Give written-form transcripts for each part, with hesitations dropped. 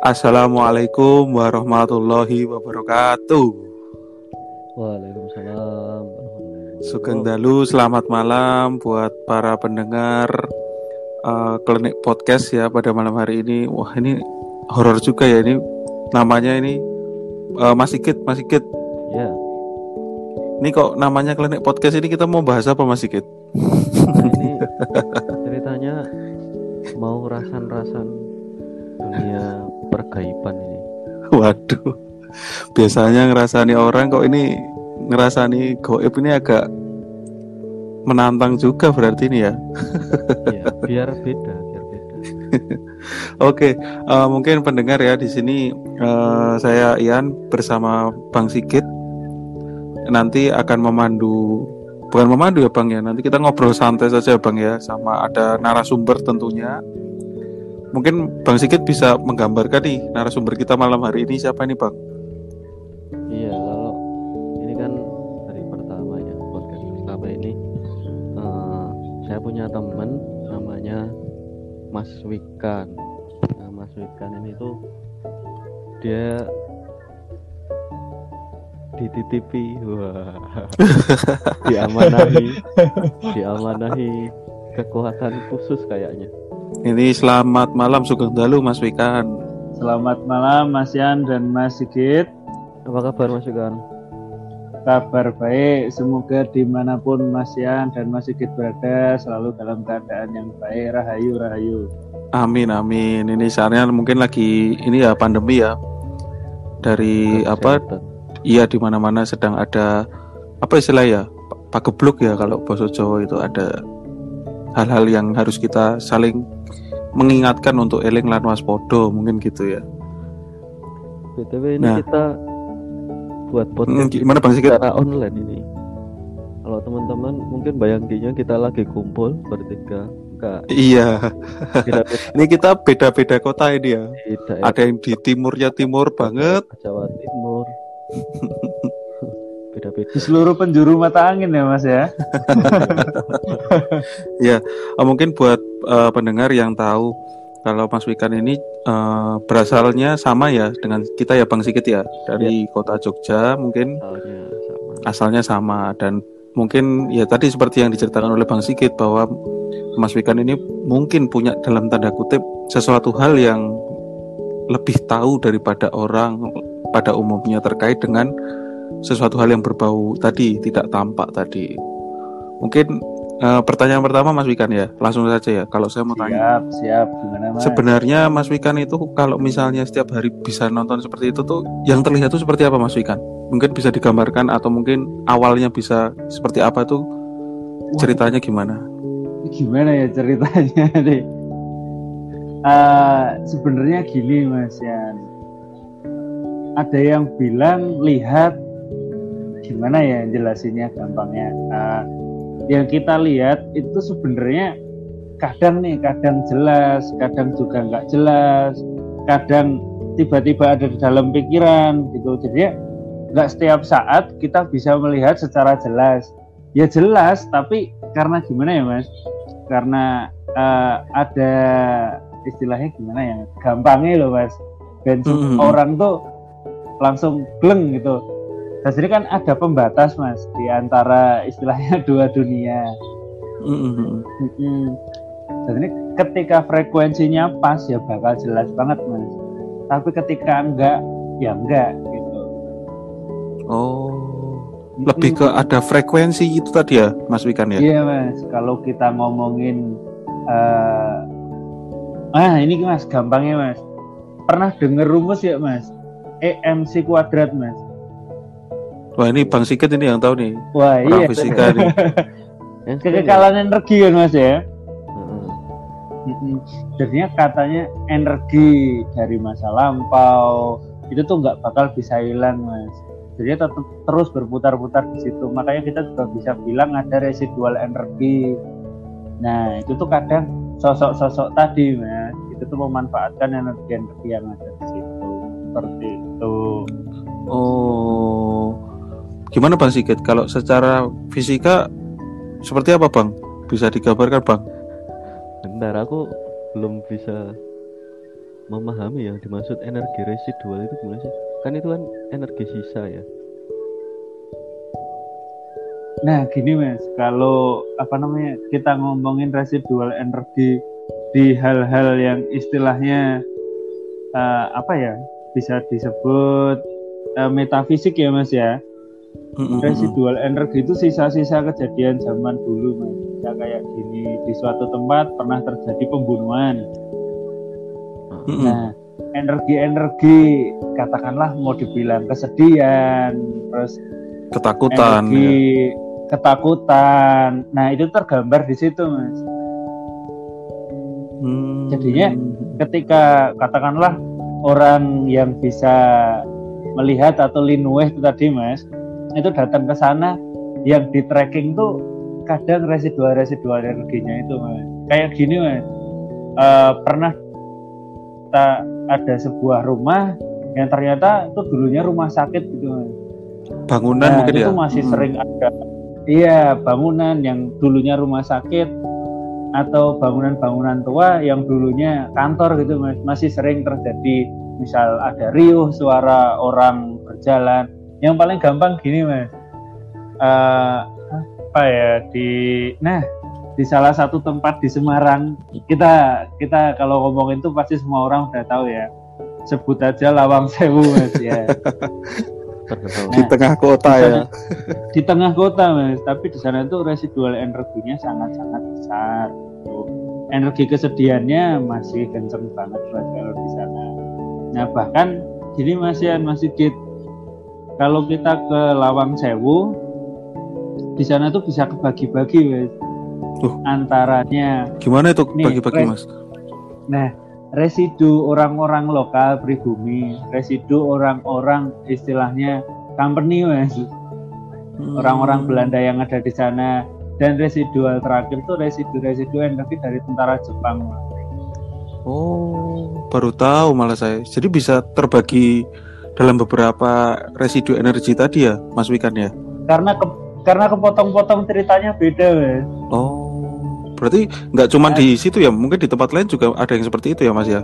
Assalamualaikum warahmatullahi wabarakatuh. Waalaikumsalam. Sugeng dalu, selamat malam buat para pendengar Klinik Podcast ya pada malam hari ini. Wah, ini horor juga ya ini. Namanya ini Mas Ikit. Ya. Yeah. Ini kok namanya Klinik Podcast ini kita mau bahas apa Mas Ikit? Nah, ini ceritanya mau rasan-rasan dunia pergaiban ini. Waduh. Biasanya ngerasani orang, kok ini ngerasani gaib ini agak menantang juga berarti ini ya. Ya, biar beda. Oke, mungkin pendengar ya di sini saya Ian bersama Bang Sigit nanti akan bukan memandu ya Bang ya. Nanti kita ngobrol santai saja Bang ya, sama ada narasumber tentunya. Mungkin Bang Sigit bisa menggambarkan nih narasumber kita malam hari ini siapa nih Bang? Iya, kalau ini kan hari pertama ya, podcast pertama ini saya punya teman namanya Mas Wikan. Nah, Mas Wikan ini tuh dia dititipi, wah, diamanahi kekuatan khusus kayaknya. Ini selamat malam, sugeng dalu Mas Wikan. Selamat malam Mas Yan dan Mas Ikit. Apa kabar Mas Wikan? Kabar baik, semoga dimanapun Mas Yan dan Mas Ikit berada selalu dalam keadaan yang baik, rahayu. Amin. Ini saatnya mungkin lagi ini ya pandemi ya. Dari iya di mana-mana sedang ada apa istilahnya? Pagebluk ya kalau bahasa Jawa itu ada hal-hal yang harus kita saling mengingatkan untuk eling lan waspodo, mungkin gitu ya. BTW ini kita buat podcast gimana Bang Sigit? Secara online ini. Kalau teman-teman mungkin bayanginnya kita lagi kumpul bertiga. Iya. Ini kita beda-beda kota ini ya. Ada yang di timur banget, Jawa Timur. Beda-beda. Di seluruh penjuru mata angin ya Mas ya. Ya, mungkin buat pendengar yang tahu kalau Mas Wikan ini berasalnya sama ya dengan kita ya Bang Sigit ya, dari kota Jogja mungkin. Asalnya sama dan mungkin ya tadi seperti yang diceritakan oleh Bang Sigit bahwa Mas Wikan ini mungkin punya dalam tanda kutip sesuatu hal yang lebih tahu daripada orang pada umumnya terkait dengan sesuatu hal yang berbau tadi, tidak tampak tadi. Mungkin pertanyaan pertama Mas Wikan ya, langsung saja ya. Kalau saya mau tanya, siap. Gimana, Mas? Sebenarnya Mas Wikan itu kalau misalnya setiap hari bisa nonton seperti itu tuh, yang terlihat tuh seperti apa Mas Wikan? Mungkin bisa digambarkan atau mungkin awalnya bisa seperti apa tuh ceritanya gimana? Gimana ya ceritanya deh? Sebenarnya gini Mas Yan. Ada yang bilang lihat, gimana ya jelasinnya gampangnya, yang kita lihat itu sebenarnya kadang jelas, kadang juga nggak jelas, kadang tiba-tiba ada di dalam pikiran gitu. Jadi nggak setiap saat kita bisa melihat secara jelas. Ya jelas, tapi karena gimana ya Mas, karena ada istilahnya gimana ya, gampangnya loh Mas, dan orang tuh langsung gleng gitu. Nah, jadi kan ada pembatas Mas di antara istilahnya dua dunia. Jadi ketika frekuensinya pas ya bakal jelas banget Mas. Tapi ketika enggak ya enggak gitu. Oh, lebih ke ada frekuensi itu tadi ya Mas Wikan ya? Iya Mas. Kalau kita ngomongin ini Mas gampangnya Mas. Pernah dengar rumus ya Mas? EMC kuadrat Mas. Wah, ini Bang Sigit ini yang tahu nih. Wah, iya. Fisika nih. Kekekalan energi kan Mas ya. Jadinya katanya energi dari masa lampau itu tuh nggak bakal bisa hilang Mas. Jadi tetap terus berputar-putar di situ. Makanya kita juga bisa bilang ada residual energi. Nah, itu tuh kadang sosok-sosok tadi Mas itu tuh memanfaatkan energi yang ada di situ. Seperti itu. Oh, gimana Bang Sigit? Kalau secara fisika seperti apa Bang? Bisa digambarkan Bang? Bentar, aku belum bisa memahami yang dimaksud energi residual itu gimana sih? Kan itu kan energi sisa ya. Nah gini Mas, kalau kita ngomongin residual energi di hal-hal yang istilahnya bisa disebut metafisik ya Mas ya. Residual energi itu sisa-sisa kejadian zaman dulu Mas. Ya, kayak gini, di suatu tempat pernah terjadi pembunuhan. Nah, energi-energi katakanlah mau dibilang kesedihan, terus ketakutan, energi, ya. Ketakutan. Nah, itu tergambar di situ, Mas. Jadinya ketika katakanlah orang yang bisa melihat atau linueh itu tadi, Mas, itu datang ke sana yang di tracking tuh kadang residual-residual energinya itu, Mas. Kayak gini, Mas. Pernah ada sebuah rumah yang ternyata itu dulunya rumah sakit gitu, Mas. Bangunan nah, mungkin itu ya. Itu masih sering ada. Iya, bangunan yang dulunya rumah sakit atau bangunan-bangunan tua yang dulunya kantor gitu, Mas. Masih sering terjadi misal ada riuh suara orang berjalan. Yang paling gampang gini, Mas. Di salah satu tempat di Semarang, kita kalau ngomongin itu pasti semua orang udah tahu ya. Sebut aja Lawang Sewu, Mas ya. Nah, di tengah kota di sana, ya. Di tengah kota, Mas, tapi di sana itu residual energinya sangat-sangat besar. Energi kesedihannya masih kenceng banget kalau di sana. Nah, bahkan gini Mas Yan, Mas Ikit. Kalau kita ke Lawang Sewu, di sana tuh bisa kebagi-bagi, Mas. Antaranya gimana itu bagi-bagi Mas? Nah, residu orang-orang lokal pribumi, residu orang-orang istilahnya company Mas, orang-orang Belanda yang ada di sana, dan residual terakhir itu residu energi dari tentara Jepang. Oh, baru tahu malah saya. Jadi bisa terbagi dalam beberapa residu energi tadi ya, Mas Wikan ya? Karena kepotong-potong ceritanya beda, Mas. Oh. Berarti nggak cuma di situ ya, mungkin di tempat lain juga ada yang seperti itu ya Mas ya?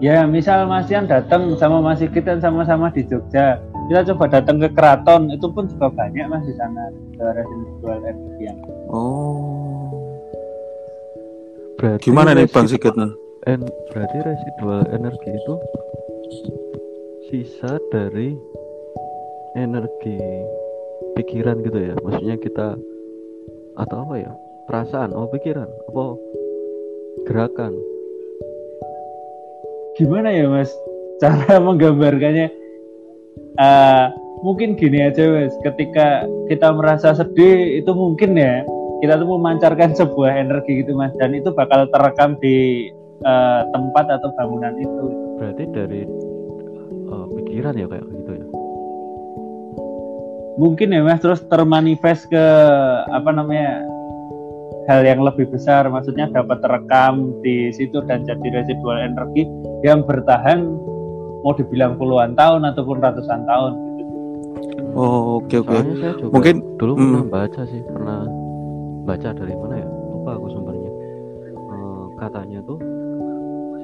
Ya, misal Mas Yan datang sama Mas Ikit dan sama-sama di Jogja, kita coba datang ke Keraton, itu pun juga banyak Mas di sana residual energi yang. Oh. Berarti gimana nih Bang Sigit? Berarti residual energi itu sisa dari energi pikiran gitu ya, maksudnya kita atau apa ya? Perasaan, pikiran, gerakan. Gimana ya Mas cara menggambarkannya? Mungkin gini aja Mas, ketika kita merasa sedih itu mungkin ya kita tuh memancarkan sebuah energi gitu Mas, dan itu bakal terekam di tempat atau bangunan itu. Berarti dari pikiran ya kayak gitu ya? Mungkin ya Mas, terus termanifest ke hal yang lebih besar, maksudnya dapat terekam di situ dan jadi residual energi yang bertahan mau dibilang puluhan tahun ataupun ratusan tahun gitu. Oh, oke. Mungkin dulu pernah baca dari mana ya? Lupa aku sumbernya. Katanya tuh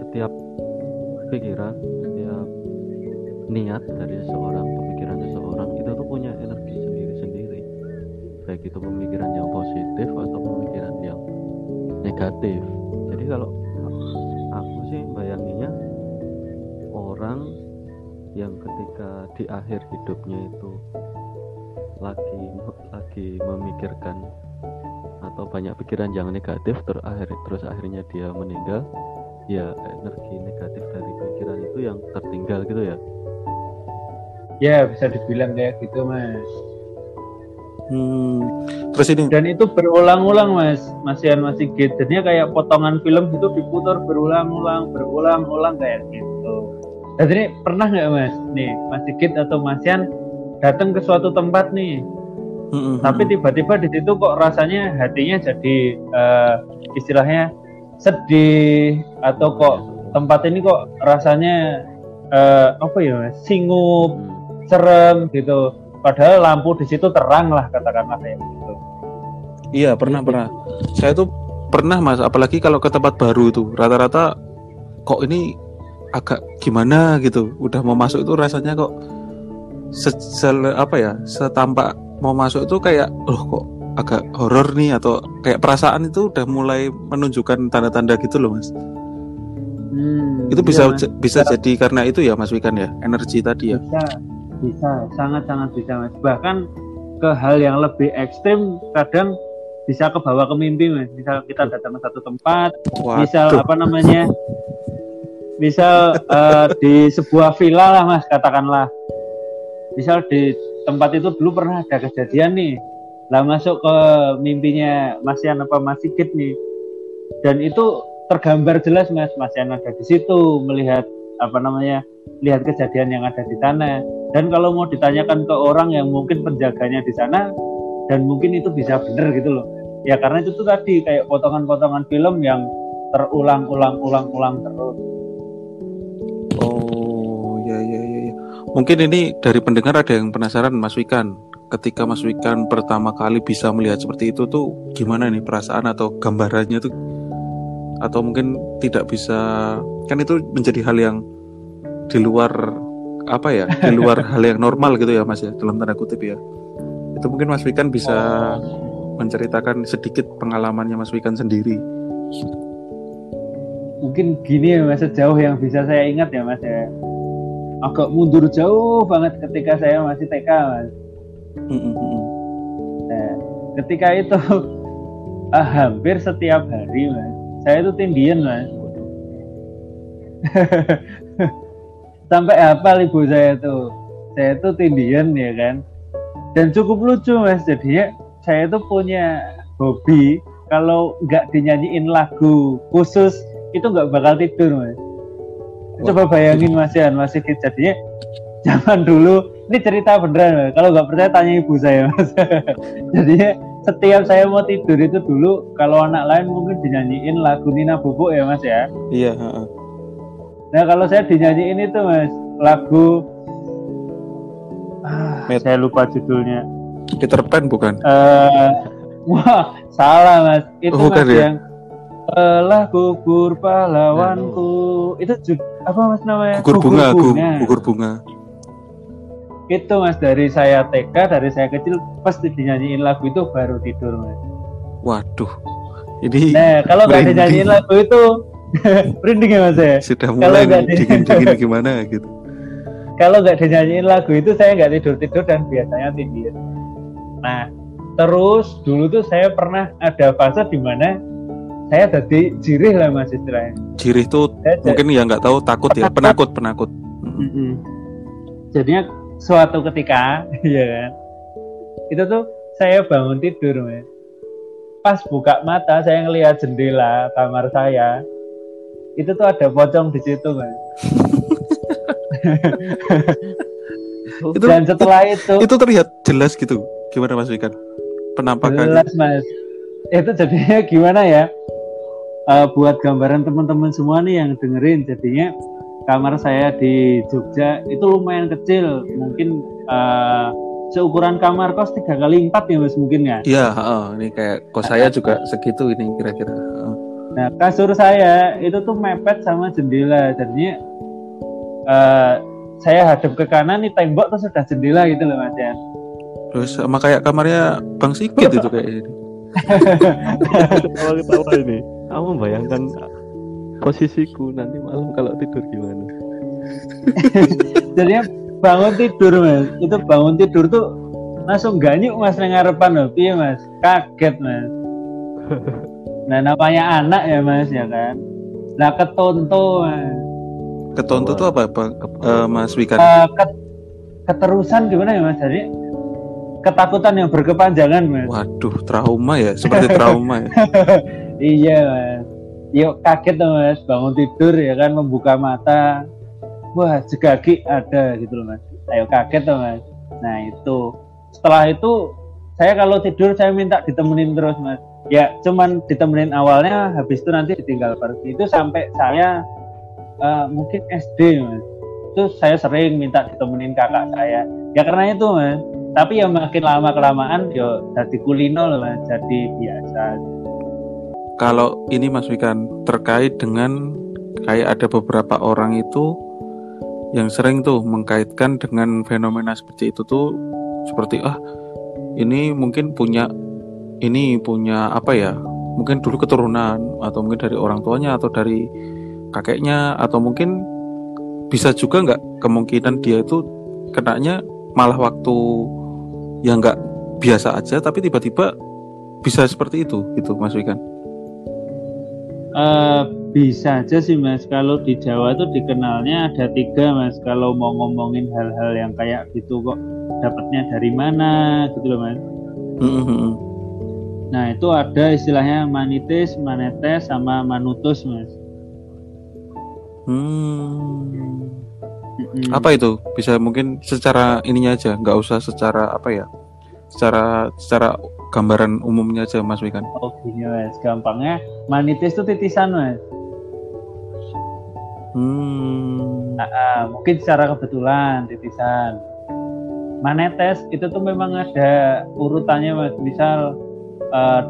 setiap pikiran, setiap niat dari seseorang, pemikiran seseorang itu tuh punya energi sendiri-sendiri. Baik itu pemikiran yang positif atau pemikiran yang negatif. Jadi kalau aku sih bayanginya orang yang ketika di akhir hidupnya itu lagi memikirkan atau banyak pikiran yang negatif terus akhirnya dia meninggal, ya energi negatif dari pikiran itu yang tertinggal gitu ya. Ya bisa dibilang kayak gitu Mas. Terus ini. Dan itu berulang-ulang Mas Yan, Mas Ikit. Jadinya kayak potongan film itu diputar berulang-ulang kayak gitu. Dan ini pernah nggak Mas, nih Mas Ikit atau Mas Yan datang ke suatu tempat nih, tapi tiba-tiba di situ kok rasanya hatinya jadi istilahnya sedih, atau kok tempat ini kok rasanya singup, serem gitu. Padahal lampu di situ terang lah katakanlah kayak gitu. Iya pernah. Saya tuh pernah Mas, apalagi kalau ke tempat baru itu rata-rata kok ini agak gimana gitu. Udah mau masuk itu rasanya kok setampak mau masuk itu kayak kok agak horor nih, atau kayak perasaan itu udah mulai menunjukkan tanda-tanda gitu loh Mas. Itu bisa jadi karena itu ya Mas Wikan ya, energi tadi ya. Bisa sangat-sangat bisa Mas. Bahkan ke hal yang lebih ekstrim kadang bisa kebawa ke mimpi Mas. Misal kita datang ke satu tempat, misal di sebuah villa lah Mas, katakanlah. Misal di tempat itu dulu pernah ada kejadian nih. Lah masuk ke mimpinya Mas Yan apa Mas Ikit nih. Dan itu tergambar jelas Mas. Mas Yan ada di situ melihat lihat kejadian yang ada di sana. Dan kalau mau ditanyakan ke orang yang mungkin penjaganya di sana, dan mungkin itu bisa benar gitu loh. Ya karena itu tuh tadi kayak potongan-potongan film yang terulang-ulang terus. Oh ya. Mungkin ini dari pendengar ada yang penasaran Mas Wikan. Ketika Mas Wikan pertama kali bisa melihat seperti itu tuh gimana nih perasaan atau gambarannya tuh? Atau mungkin tidak bisa, kan itu menjadi hal yang di luar hal yang normal gitu ya Mas ya, dalam tanda kutip ya. Itu mungkin Mas Wikan bisa menceritakan sedikit pengalamannya Mas Wikan sendiri. Mungkin gini ya Mas, sejauh yang bisa saya ingat ya Mas ya, agak mundur jauh banget ketika saya masih TK Mas. Nah, ketika itu hampir setiap hari Mas, saya itu tindian Mas. Sampai hafal ibu saya tuh. Saya itu tindian ya kan. Dan cukup lucu Mas, jadinya saya itu punya hobi kalau nggak dinyanyiin lagu khusus itu nggak bakal tidur Mas. Coba bayangin Mas Yan, Mas Ikit, jadinya zaman dulu, ini cerita beneran Mas, kalau nggak percaya tanya ibu saya Mas. Jadinya setiap saya mau tidur itu dulu, kalau anak lain mungkin dinyanyiin lagu Nina Bobo ya Mas ya. Iya. Nah kalau saya dinyanyiin itu Mas, lagu saya lupa judulnya. Peter Pan bukan? Wah salah Mas. Itu Mas ya? Yang lah gugur pahlawanku. Itu apa Mas namanya? Gugur bunga. Itu Mas, dari saya TK, dari saya kecil pasti dinyanyiin lagu itu baru tidur Mas. Waduh. Ini nah kalau nggak dinyanyiin lagu itu merinding ya Mas ya. Sudah mulai dingin gimana gitu. Kalau nggak dinyanyiin lagu itu saya nggak tidur dan biasanya tindian. Nah terus dulu tuh saya pernah ada fase di mana saya jadi jirih lah Mas istilahnya. Jirih tuh saya mungkin ya nggak tahu takut ya, penakut. Jadinya suatu ketika ya kan, itu tuh saya bangun tidur Mas. Pas buka mata saya ngelihat jendela kamar saya, itu tuh ada pocong di situ Mas. Itu, dan setelah itu terlihat jelas gitu. Gimana Mas Wikan penampakan? Jelas Mas. Itu jadinya gimana ya, buat gambaran teman-teman semua nih yang dengerin, jadinya kamar saya di Jogja itu lumayan kecil, mungkin seukuran kamar kos 3x4 ya Mas mungkin ya. Iya, ini kayak kos saya juga segitu ini kira-kira. Nah kasur saya itu tuh mepet sama jendela, jadinya saya hadap ke kanan nih tembok terus ada jendela gitu loh Mas ya. Terus sama kayak kamarnya Bang Sigit itu kayak ini. Awal ini, aku membayangkan posisiku nanti malam kalau tidur gimana. Jadinya bangun tidur Mas, itu bangun tidur tuh langsung ganyuk Mas nang ngarepan lho piye Mas, kaget Mas. Nah namanya anak ya Mas ya kan. Lah ketonto Mas. Ketonto itu apa Mas Wikan? Keterusan gimana ya Mas? Jadi ketakutan yang berkepanjangan Mas. Waduh, trauma ya, seperti trauma ya. Iya Mas. Yuk kaget Mas, bangun tidur ya kan, membuka mata, wah jegagi ada gitu loh Mas. Ayo kaget Mas. Nah itu, setelah itu saya kalau tidur saya minta ditemenin terus Mas. Ya cuman ditemenin awalnya, habis itu nanti ditinggal pergi. Itu sampai saya mungkin SD Mas. Itu saya sering minta ditemenin kakak saya. Ya karena itu Mas. Tapi ya makin lama-kelamaan ya jadi kulino loh Mas, jadi biasa. Kalau ini Mas Wikan terkait dengan kayak ada beberapa orang itu yang sering tuh mengkaitkan dengan fenomena seperti itu tuh seperti ini mungkin punya apa ya, mungkin dulu keturunan atau mungkin dari orang tuanya atau dari kakeknya, atau mungkin bisa juga nggak kemungkinan dia itu kenanya malah waktu yang nggak biasa aja tapi tiba-tiba bisa seperti itu gitu Mas Wikan. Bisa aja sih Mas, kalau di Jawa tuh dikenalnya ada 3 Mas, kalau mau ngomongin hal-hal yang kayak gitu kok dapatnya dari mana gitu loh Mas. Nah itu ada istilahnya manitis, manetes, sama manutus Mas. Apa itu? Bisa mungkin secara ininya aja, nggak usah secara apa ya, secara gambaran umumnya aja Mas Wikan. Oh gini Mas, gampangnya manitis itu titisan Mas. Mungkin secara kebetulan titisan. Manetes itu tuh memang ada urutannya Mas. Misal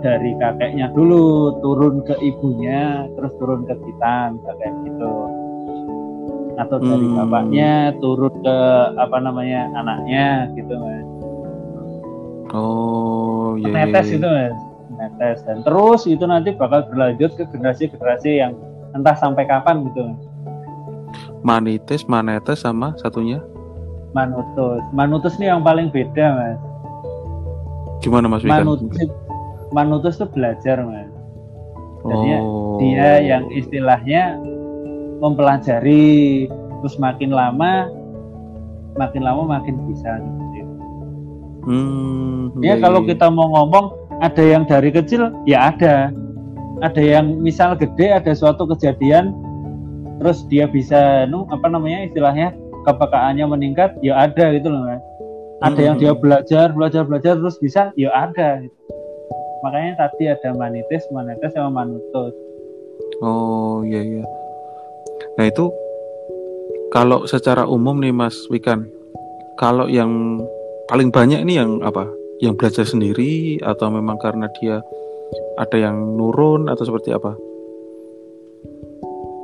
dari kakeknya dulu turun ke ibunya, terus turun ke kita, kayak gitu. Atau dari bapaknya turun ke anaknya gitu Mas. Oh iya. Manetes itu Mas. Manetes, dan terus itu nanti bakal berlanjut ke generasi-generasi yang entah sampai kapan gitu. Manitis, manetes, sama satunya manutus nih yang paling beda Mas. Gimana Mas Wikan? Manutus tuh belajar Mas. Jadi dia yang istilahnya mempelajari, terus makin lama makin bisa gitu. Ya kalau kita mau ngomong ada yang dari kecil ya ada yang misal gede, ada suatu kejadian terus dia bisa istilahnya kepekaannya meningkat ya ada gitu loh Mas. Ada yang dia belajar terus bisa ya ada gitu. Makanya tadi ada manitis, manetes sama manutus. Oh iya. Nah itu kalau secara umum nih Mas Wikan, kalau yang paling banyak nih yang apa? Yang belajar sendiri atau memang karena dia ada yang nurun atau seperti apa?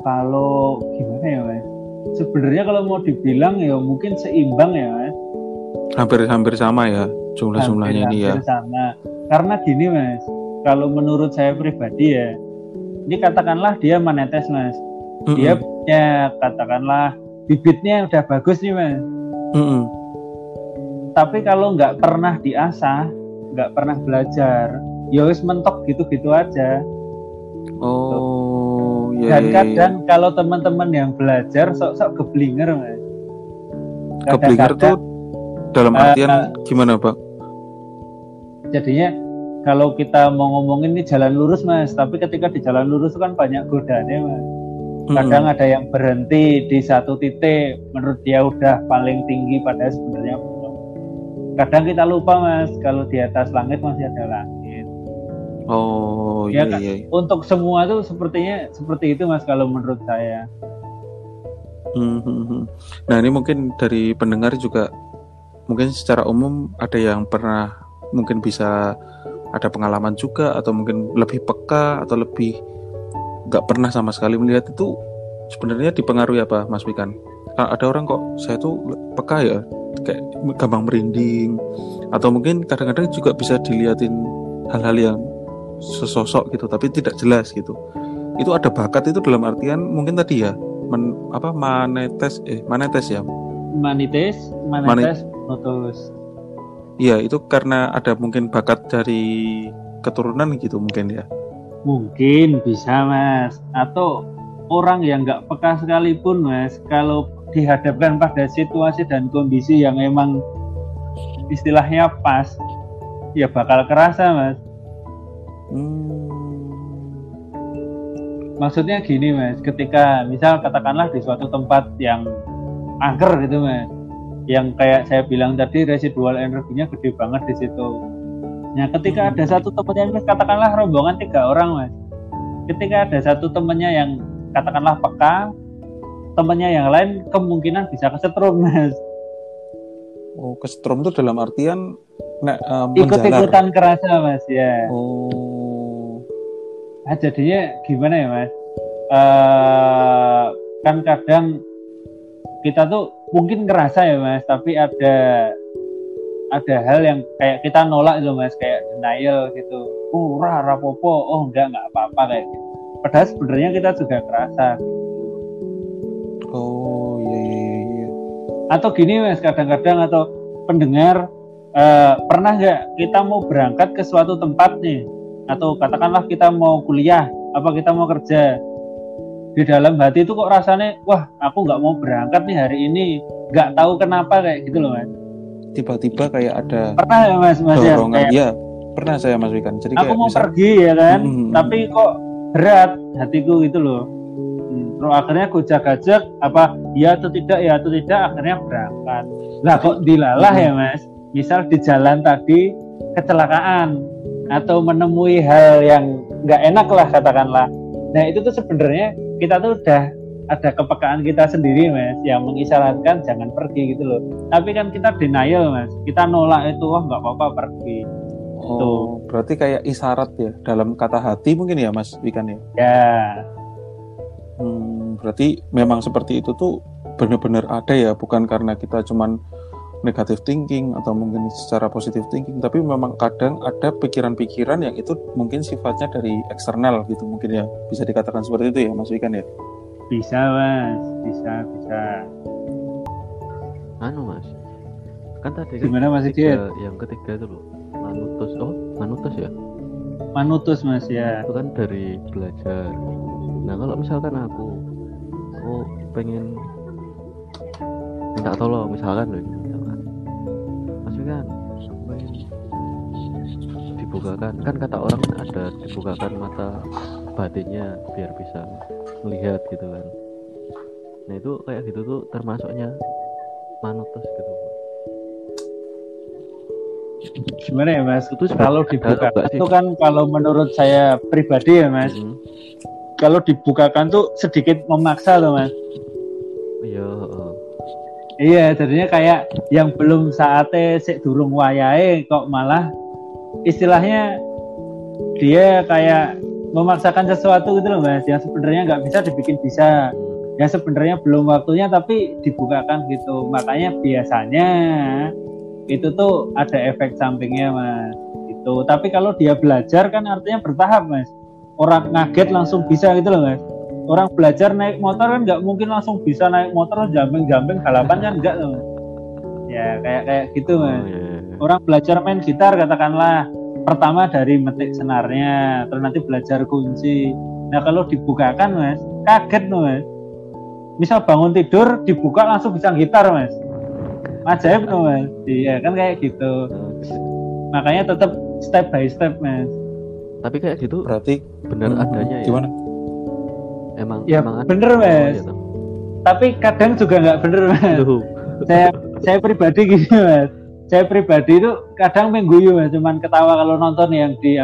Kalau gimana ya Mas? Sebenarnya kalau mau dibilang ya mungkin seimbang ya Mas. Hampir sama ya jumlah-jumlahnya ini ya. Hampir sama. Karena gini Mas, kalau menurut saya pribadi ya, ini katakanlah dia manetes Mas. Dia punya katakanlah bibitnya udah bagus nih Mas. Tapi kalau nggak pernah diasah, nggak pernah belajar, ya wis mentok gitu-gitu aja. Oh, iya. Dan kadang kalau teman-teman yang belajar sok-sok keblinger Mas. Keblinger tuh dalam artian gimana Pak? Jadinya kalau kita mau ngomongin ini jalan lurus Mas, tapi ketika di jalan lurus kan banyak godaannya Mas. Kadang ada yang berhenti di satu titik, menurut dia udah paling tinggi padahal sebenarnya belum. Kadang kita lupa Mas, kalau di atas langit masih ada langit. Oh ya, iya. Untuk semua tuh sepertinya seperti itu Mas kalau menurut saya. Nah ini mungkin dari pendengar juga mungkin secara umum ada yang pernah mungkin bisa ada pengalaman juga, atau mungkin lebih peka atau lebih nggak pernah sama sekali melihat. Itu sebenarnya dipengaruhi apa Mas Wikan? Ada orang kok saya tuh peka ya, kayak gampang merinding, atau mungkin kadang-kadang juga bisa diliatin hal-hal yang sesosok gitu tapi tidak jelas gitu. Itu ada bakat itu dalam artian mungkin tadi ya manitis manutus. Iya itu karena ada mungkin bakat dari keturunan gitu mungkin ya. Mungkin bisa Mas, atau orang yang nggak peka sekalipun Mas, kalau dihadapkan pada situasi dan kondisi yang emang istilahnya pas, ya bakal kerasa Mas. Maksudnya gini Mas, ketika misal katakanlah di suatu tempat yang angker gitu Mas, yang kayak saya bilang tadi residual energinya gede banget di situ. Nah ketika ada satu temannya Mas, katakanlah rombongan 3 orang Mas, ketika ada satu temannya yang katakanlah peka, temannya yang lain kemungkinan bisa kesetrum Mas. Oh kesetrum itu dalam artian ikut-ikutan kerasa Mas ya. Nah jadinya gimana ya Mas, kan kadang kita tuh mungkin ngerasa ya Mas, tapi ada hal yang kayak kita nolak itu Mas, kayak denial gitu. Ora rapopo, oh enggak apa-apa kayak gitu. Padahal sebenarnya kita juga ngerasa. Oh iya. Atau gini Mas, kadang-kadang atau pendengar, pernah nggak kita mau berangkat ke suatu tempat nih, atau katakanlah kita mau kuliah, apa kita mau kerja, di dalam hati itu kok rasanya, wah aku nggak mau berangkat nih hari ini, nggak tahu kenapa kayak gitu loh Mas. Tiba-tiba kayak ada. Pernah ya Mas dorongan, ya? Kayak, ya pernah saya Mas Wikan. Jadi aku kayak mau pergi ya kan, tapi kok berat hatiku gitu loh. Terus akhirnya aku gojak-gajak apa ya atau tidak akhirnya berangkat. Lah kok dilalah ya Mas. Misal di jalan tadi kecelakaan atau menemui hal yang nggak enak lah katakanlah. Nah itu tuh sebenarnya kita tuh udah ada kepekaan kita sendiri Mas, yang mengisyaratkan jangan pergi gitu loh. Tapi kan kita denial Mas, kita nolak itu, wah nggak apa-apa pergi. Oh gitu. Berarti kayak isyarat ya dalam kata hati mungkin ya Mas Wikan ya. Ya. Berarti memang seperti itu tuh benar-benar ada ya, bukan karena kita cuman negative thinking atau mungkin secara positive thinking, tapi memang kadang ada pikiran-pikiran yang itu mungkin sifatnya dari eksternal gitu mungkin ya, bisa dikatakan seperti itu ya Mas Wikan ya. Bisa Mas, bisa. Mas, kan tadi gimana Mas Ikit? Yang ketiga itu loh, manutus ya. Manutus Mas ya. Itu kan dari belajar. Nah kalau misalkan aku pengen minta tolong misalkan loh. Kan dibukakan, kan kata orang ada dibukakan mata batinnya biar bisa melihat gitu kan. Nah itu kayak gitu tuh termasuknya manutus gitu. Gimana ya Mas, itu kalau dibukakan itu kan kalau menurut saya pribadi ya Mas, kalau dibukakan tuh sedikit memaksa loh Mas. Iya, jadinya kayak yang belum saatnya sik durung wayahe kok malah istilahnya dia kayak memaksakan sesuatu gitu loh Mas, yang sebenarnya nggak bisa dibikin bisa, yang sebenarnya belum waktunya tapi dibukakan gitu. Makanya biasanya itu tuh ada efek sampingnya Mas gitu. Tapi kalau dia belajar kan artinya bertahap Mas, orang ngaget langsung bisa gitu loh Mas. Orang belajar naik motor kan nggak mungkin langsung bisa naik motor jambeng-jambeng galapan kan nggak loh. Ya kayak gitu Mas. Orang belajar main gitar katakanlah pertama dari metik senarnya, terus nanti belajar kunci. Nah kalau dibukakan Mas, kaget loh Mas. Misal bangun tidur dibuka langsung bisa gitar Mas. Ajaib loh Mas. Iya kan kayak gitu. Makanya tetap step by step Mas. Tapi kayak gitu berarti benar adanya ya. Gimana? Emang, ya bener Mas, ya, tapi kadang juga nggak bener Mas. Saya pribadi gini Mas, saya pribadi itu kadang mengguyu Mas, cuman ketawa kalau nonton yang di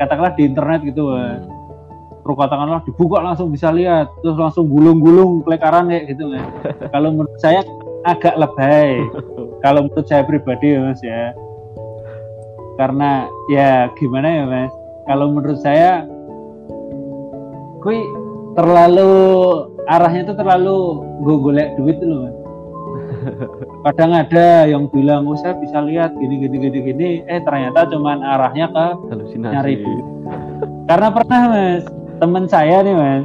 katakanlah di internet gitu Mas. Terus katakanlah dibuka langsung bisa lihat, terus langsung gulung-gulung pelekaran kayak gitu Mas. Kalau menurut saya agak lebay, kalau menurut saya pribadi ya Mas ya, karena ya gimana ya Mas, kalau menurut saya kui terlalu arahnya tuh terlalu golek duit loh Mas. Kadang ada yang bilang, oh, saya bisa lihat gini, ternyata cuman arahnya ke halusinasi, nyari duit. Karena pernah Mas, teman saya nih Mas,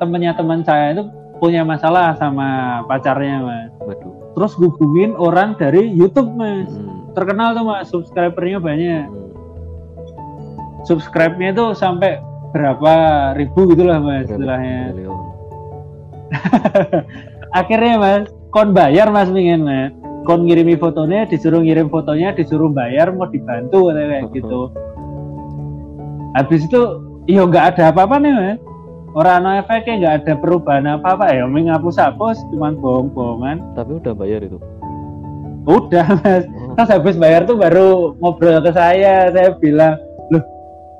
temennya teman saya itu punya masalah sama pacarnya Mas. Betul. Terus gubungin orang dari YouTube Mas, terkenal tuh Mas, subscribernya banyak, subscribe-nya tuh sampai berapa ribu gitulah Mas istilahnya. Akhirnya Mas, kon bayar Mas pingin Mas. Kon ngirimi fotonya, disuruh ngirim fotonya, disuruh bayar, mau dibantu kayak gitu. Habis itu, yo nggak ada apa-apa nih Mas. Ora ana efeknya, nggak ada perubahan apa-apa ya. Mending ngapus-hapus, cuman bohong-bohongan. Tapi udah bayar itu. Udah Mas. Pas habis bayar tuh baru ngobrol ke saya bilang,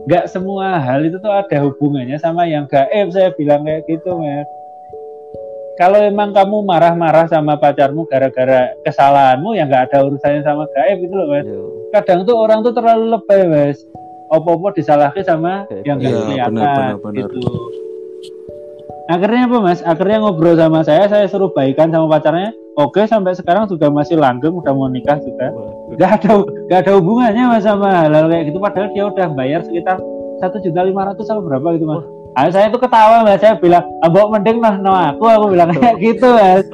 nggak semua hal itu tuh ada hubungannya sama yang gaib, saya bilang kayak gitu Mas. Kalau emang kamu marah-marah sama pacarmu gara-gara kesalahanmu, yang nggak ada urusannya sama gaib gitu loh Mas. Kadang tuh orang tuh terlalu lebay Mas. opo-opo disalahke sama yang enggak kelihatan gitu. Akhirnya apa Mas? Akhirnya ngobrol sama saya suruh baikan sama pacarnya. Oke, sampai sekarang juga masih langgeng, udah mau nikah juga. Enggak ada hubungannya Mas sama hal-hal kayak gitu, padahal dia udah bayar sekitar 1.500.000 atau berapa gitu Mas. Ah, saya tuh ketawa Mas, saya bilang, "Mbok mending no aku bilang kayak gitu Mas."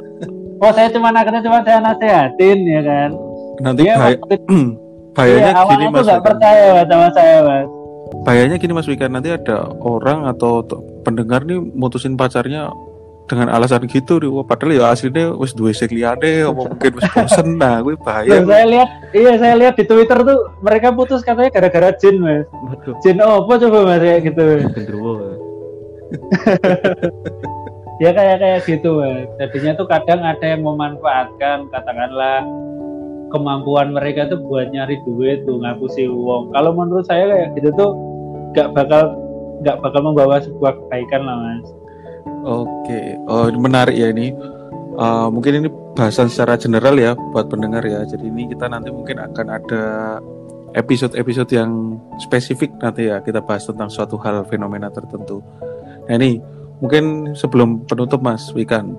Oh, saya akhirnya saya nasihatin ya kan. Nanti bayarnya ya, gini Mas. Awalnya enggak percaya sama saya Mas. Bayarnya gini Mas Wikan, nanti ada orang atau pendengar nih mutusin pacarnya dengan alasan gitu, padahal ya aslinya wis duwe sing liyane, mungkin wis bosen. Nah, kuwi bahaya. Saya lihat di Twitter tuh mereka putus katanya gara-gara jin, Mas. Jin apa coba Mas kayak gitu. Ya kayak gitu, Mas. Jadinya tuh kadang ada yang memanfaatkan katakanlah kemampuan mereka tuh buat nyari duit tuh ngapusi wong. Kalau menurut saya kayak gitu tuh gak bakal membawa sebuah kebaikan lah, Mas. Oke, menarik ya ini. Mungkin ini bahasan secara general ya buat pendengar ya. Jadi ini kita nanti mungkin akan ada episode-episode yang spesifik nanti ya, kita bahas tentang suatu hal fenomena tertentu. Nah ini mungkin sebelum penutup Mas Wikan,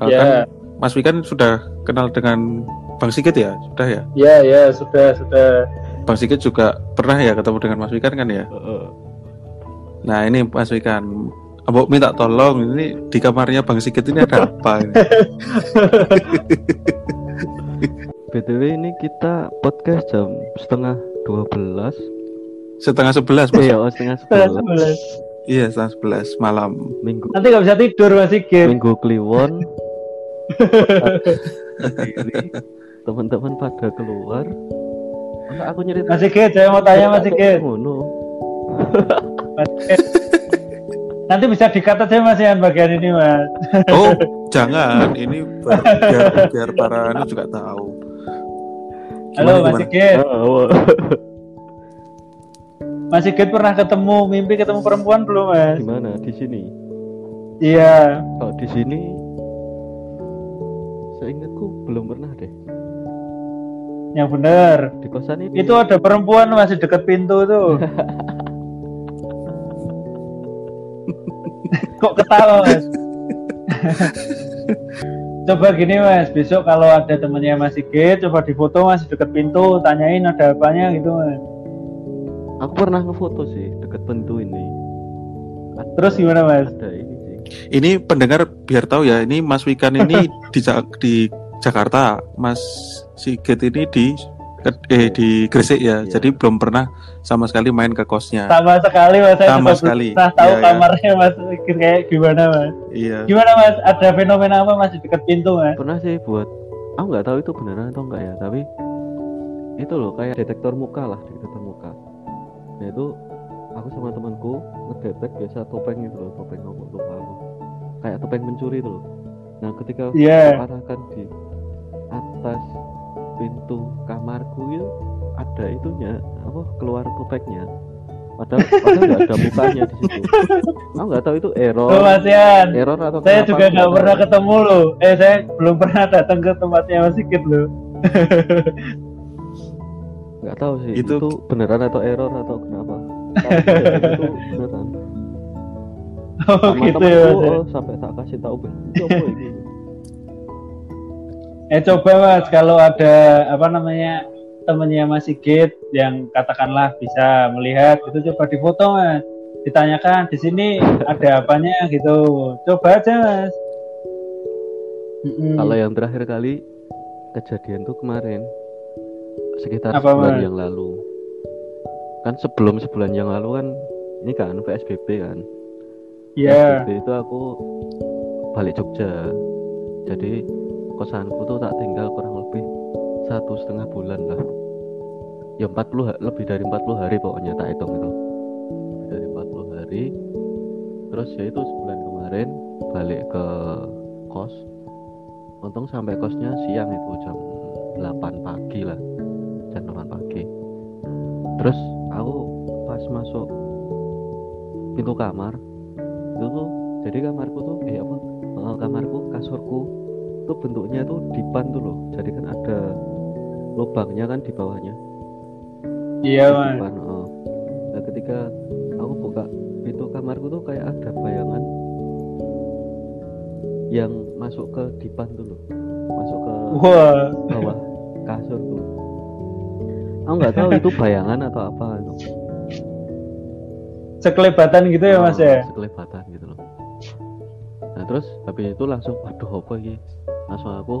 kan Mas Wikan sudah kenal dengan Bang Sigit ya, sudah ya? Ya sudah. Bang Sigit juga pernah ya ketemu dengan Mas Wikan kan ya? Nah ini Mas Wikan, Abang minta tolong, ini di kamarnya Bang Sigit ini ada apa ini? BTW ini kita podcast jam 11:30. 11:30 Mas? Iya, 11:30. Iya, 11:30 malam Minggu. Nanti gak bisa tidur Mas Sigit. Minggu Kliwon. Teman-teman pada keluar. Masa aku nyeritain Mas Sigit, saya mau tanya Mas Sigit. Mas Sigit nanti bisa di-cut aja Mas Yan bagian ini Mas. Oh jangan, ini biar para ini juga tahu. Halo Mas Ikit. Mas Ikit pernah mimpi ketemu perempuan belum Mas? Di mana? Di sini. Iya. Kalau di sini, seingatku belum pernah deh. Yang benar. Di kosan ini. Itu ada perempuan masih dekat pintu tuh. Kok ketawa Mas? Coba gini Mas, besok kalau ada temennya Mas Ikit, coba difoto Mas deket pintu, tanyain ada apanya gitu Mas. Aku pernah ngefoto sih deket pintu ini. Terus gimana Mas? Ada ini sih. Ini pendengar biar tahu ya, ini Mas Wikan ini di Jakarta, Mas Sigit ini di Gresik ya. Jadi belum pernah sama sekali main ke kosnya. Sama sekali Mas, saya susah tahu kamarnya Mas kayak gimana Mas. Iya. Gimana Mas? Ada fenomena apa Mas di dekat pintu Mas? Pernah sih buat. Aku nggak tahu itu beneran atau enggak ya, tapi itu loh kayak detektor muka. Nah itu aku sama temanku ngedetek biasa topeng itu loh, topeng lupa aku. Kayak topeng pencuri itu loh. Nah ketika aku arahkan di atas pintu kamarku ya ada itunya keluar topengnya, padahal nggak ada mukanya di situ. Aku nggak tahu itu error atau saya kenapa, juga nggak pernah ketemu lo. Saya belum pernah datang ke tempatnya Mas Ikit lo. Nggak tahu sih itu beneran atau error atau kenapa. Itu beneran. Gitu ya Mas. Sampai tak kasih tahu begitu. Coba Mas, kalau ada temennya Mas Ikit yang katakanlah bisa melihat itu, coba difoto Mas, ditanyakan di sini ada apanya gitu, coba aja Mas. Kalau yang terakhir kali kejadian tuh kemarin sekitar sebulan yang lalu kan, sebelum sebulan yang lalu kan ini kan PSBB kan. Iya. PSBB itu aku balik Jogja, jadi kosanku tuh tak tinggal kurang lebih 1,5 bulan lah ya, 40 lebih dari 40 hari pokoknya, tak hitung itu lebih dari 40 hari. Terus ya itu sebulan kemarin balik ke kos, untung sampai kosnya siang itu jam 8 pagi lah, jam 8 pagi. Terus aku pas masuk pintu kamar itu tuh, jadi kasurku itu bentuknya tuh dipan tuh loh, jadi kan ada lubangnya kan di bawahnya. Iya Mas. Dipan, Nah, ketika aku buka pintu kamarku tuh kayak ada bayangan yang masuk ke dipan tuh loh, masuk ke bawah kasur tuh. Aku nggak tahu itu bayangan atau apa itu. Sekelebatan gitu ya mas ya. Sekelebatan gitu loh. Nah terus habis itu langsung, aduh apa ini? Langsung aku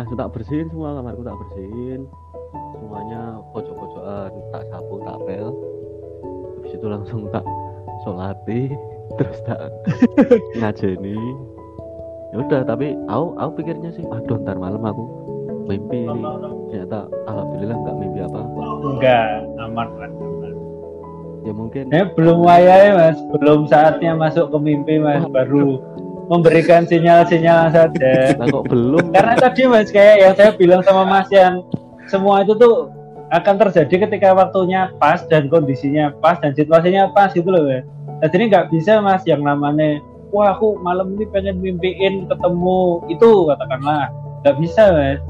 langsung tak bersihin semua kamarku, tak bersihin semuanya, pojok-pojokan tak sapu, tak pel. Habis itu langsung tak solati, terus tak ngajeni. Ya udah, tapi aku pikirnya sih, aduh ntar malam aku mimpi ini. Ternyata alhamdulillah nggak mimpi apa-apa. Enggak, aman banget. Ya mungkin belum wayai mas, belum saatnya masuk ke mimpi mas, baru memberikan sinyal-sinyal saja. Nah, kok belum? Karena tadi mas kayak yang saya bilang sama mas yang semua itu tuh akan terjadi ketika waktunya pas dan kondisinya pas dan situasinya pas gitu loh mas. Nah, jadi nggak bisa mas yang namanya wah aku malam ini pengen mimpiin ketemu itu katakanlah, nggak bisa mas,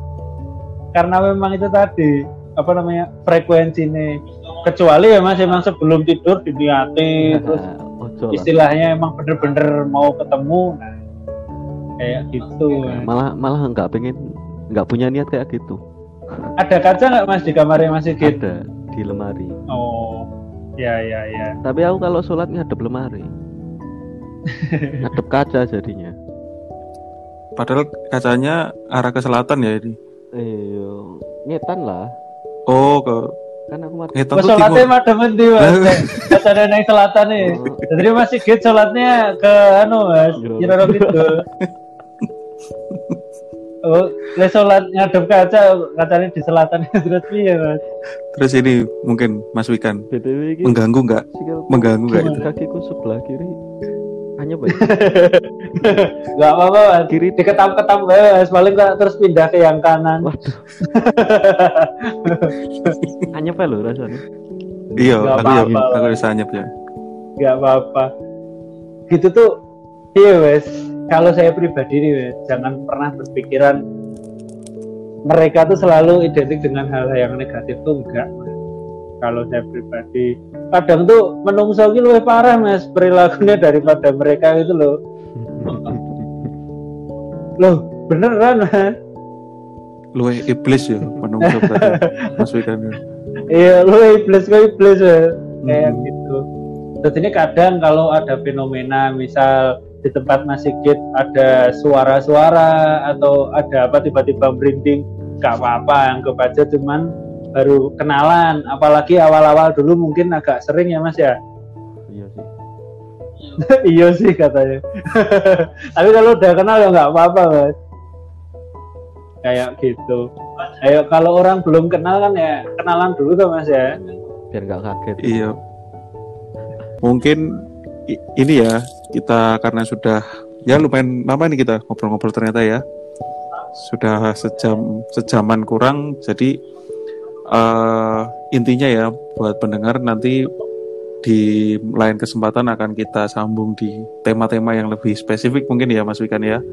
karena memang itu tadi apa namanya frekuensinya. Kecuali ya mas emang sebelum tidur diniati, terus istilahnya emang bener-bener mau ketemu, nah, kayak gitu. Malah nggak punya niat kayak gitu. Ada kaca nggak mas di kamarnya Mas Ikit? Ada di lemari. Oh, ya. Tapi aku kalau sholat ngadep lemari, ngadep kaca jadinya. Padahal kacanya arah ke selatan ya ini. Iya, nyetan lah. Oh ke. Kan aku mati. Sholatnya madem nanti mas. Mas ada naik selatan nih. Jadi Mas Ikit sholatnya ke mas. Jiraro gitu. Oh, le sholat ngadep kaca, katanya di selatan terus ya mas. Terus ini mungkin Mas Wikan. Mengganggu nggak? Mengganggu nggak itu? Kakiku sebelah kiri. Hanya baik. Nggak apa-apa mas. Kiri diketam-ketam mas. Paling nggak terus pindah ke yang kanan. Waduh. Anyep ya lo rasanya. Iya, aku yakin aku bisa anyep ya. Gak apa-apa. Gitu tuh. Iya wes. Kalau saya pribadi nih wes, jangan pernah berpikiran mereka tuh selalu identik dengan hal yang negatif tuh enggak. Kalau saya pribadi, kadang tuh menungso gitu lebih parah mas perilakunya daripada mereka itu loh. Loh beneran mas. Luwe iblis ya menungso berarti Mas Wikan. Iya, luwe iblis kok iblis ya. Kayak gitu. Terus ini kadang kalau ada fenomena misal di tempat Mas Ikit ada suara-suara atau ada apa tiba-tiba merinding, enggak apa-apa, anggap aja cuman baru kenalan, apalagi awal-awal dulu mungkin agak sering ya Mas ya. Iya sih. Iya sih katanya. Tapi kalau udah kenal ya enggak apa-apa Mas. Kayak gitu. Ayo kalau orang belum kenal kan ya kenalan dulu tuh mas ya. Biar nggak kaget. Iya. Mungkin ini ya kita karena sudah ya lumayan lama nih kita ngobrol-ngobrol ternyata ya sudah sejaman kurang. Jadi intinya ya buat pendengar nanti di lain kesempatan akan kita sambung di tema-tema yang lebih spesifik mungkin ya Mas Wikan ya.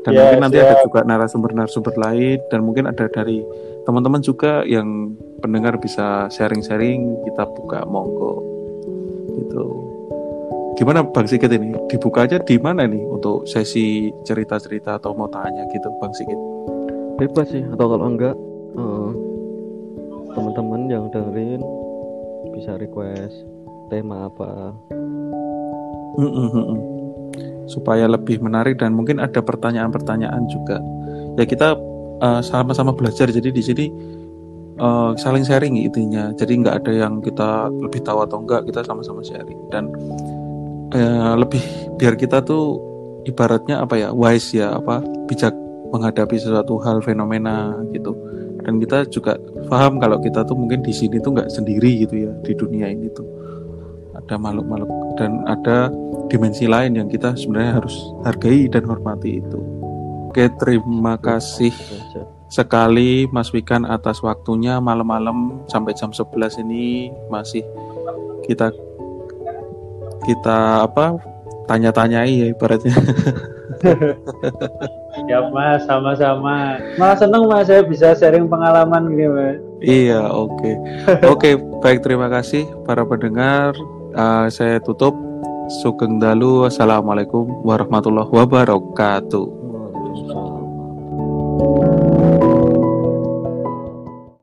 Dan ya, mungkin nanti siap. Ada juga narasumber-narasumber lain dan mungkin ada dari teman-teman juga yang pendengar bisa sharing-sharing, kita buka monggo gitu. Gimana Bang Sigit ini? Dibuka aja di mana nih untuk sesi cerita-cerita atau mau tanya gitu Bang Sigit? Bebas sih, atau kalau enggak teman-teman yang dengerin bisa request tema apa. Supaya lebih menarik dan mungkin ada pertanyaan-pertanyaan juga. Ya kita sama-sama belajar. Jadi di sini saling sharing intinya. Jadi nggak ada yang kita lebih tahu atau enggak, kita sama-sama sharing dan lebih biar kita tuh ibaratnya apa ya wise ya apa bijak menghadapi sesuatu hal fenomena gitu. Dan kita juga paham kalau kita tuh mungkin di sini tuh nggak sendiri gitu ya di dunia ini tuh. Ada makhluk-makhluk dan ada dimensi lain yang kita sebenarnya harus hargai dan hormati itu. Oke, terima kasih sekali Mas Wikan atas waktunya malam-malam sampai jam 11 ini masih kita apa tanya-tanyai ya ibaratnya. Ya Mas, sama-sama. Malah seneng Mas saya bisa sharing pengalaman gini Mas. Iya, oke. Oke, baik, terima kasih para pendengar. Saya tutup. Sugeng dalu. Assalamualaikum warahmatullahi wabarakatuh.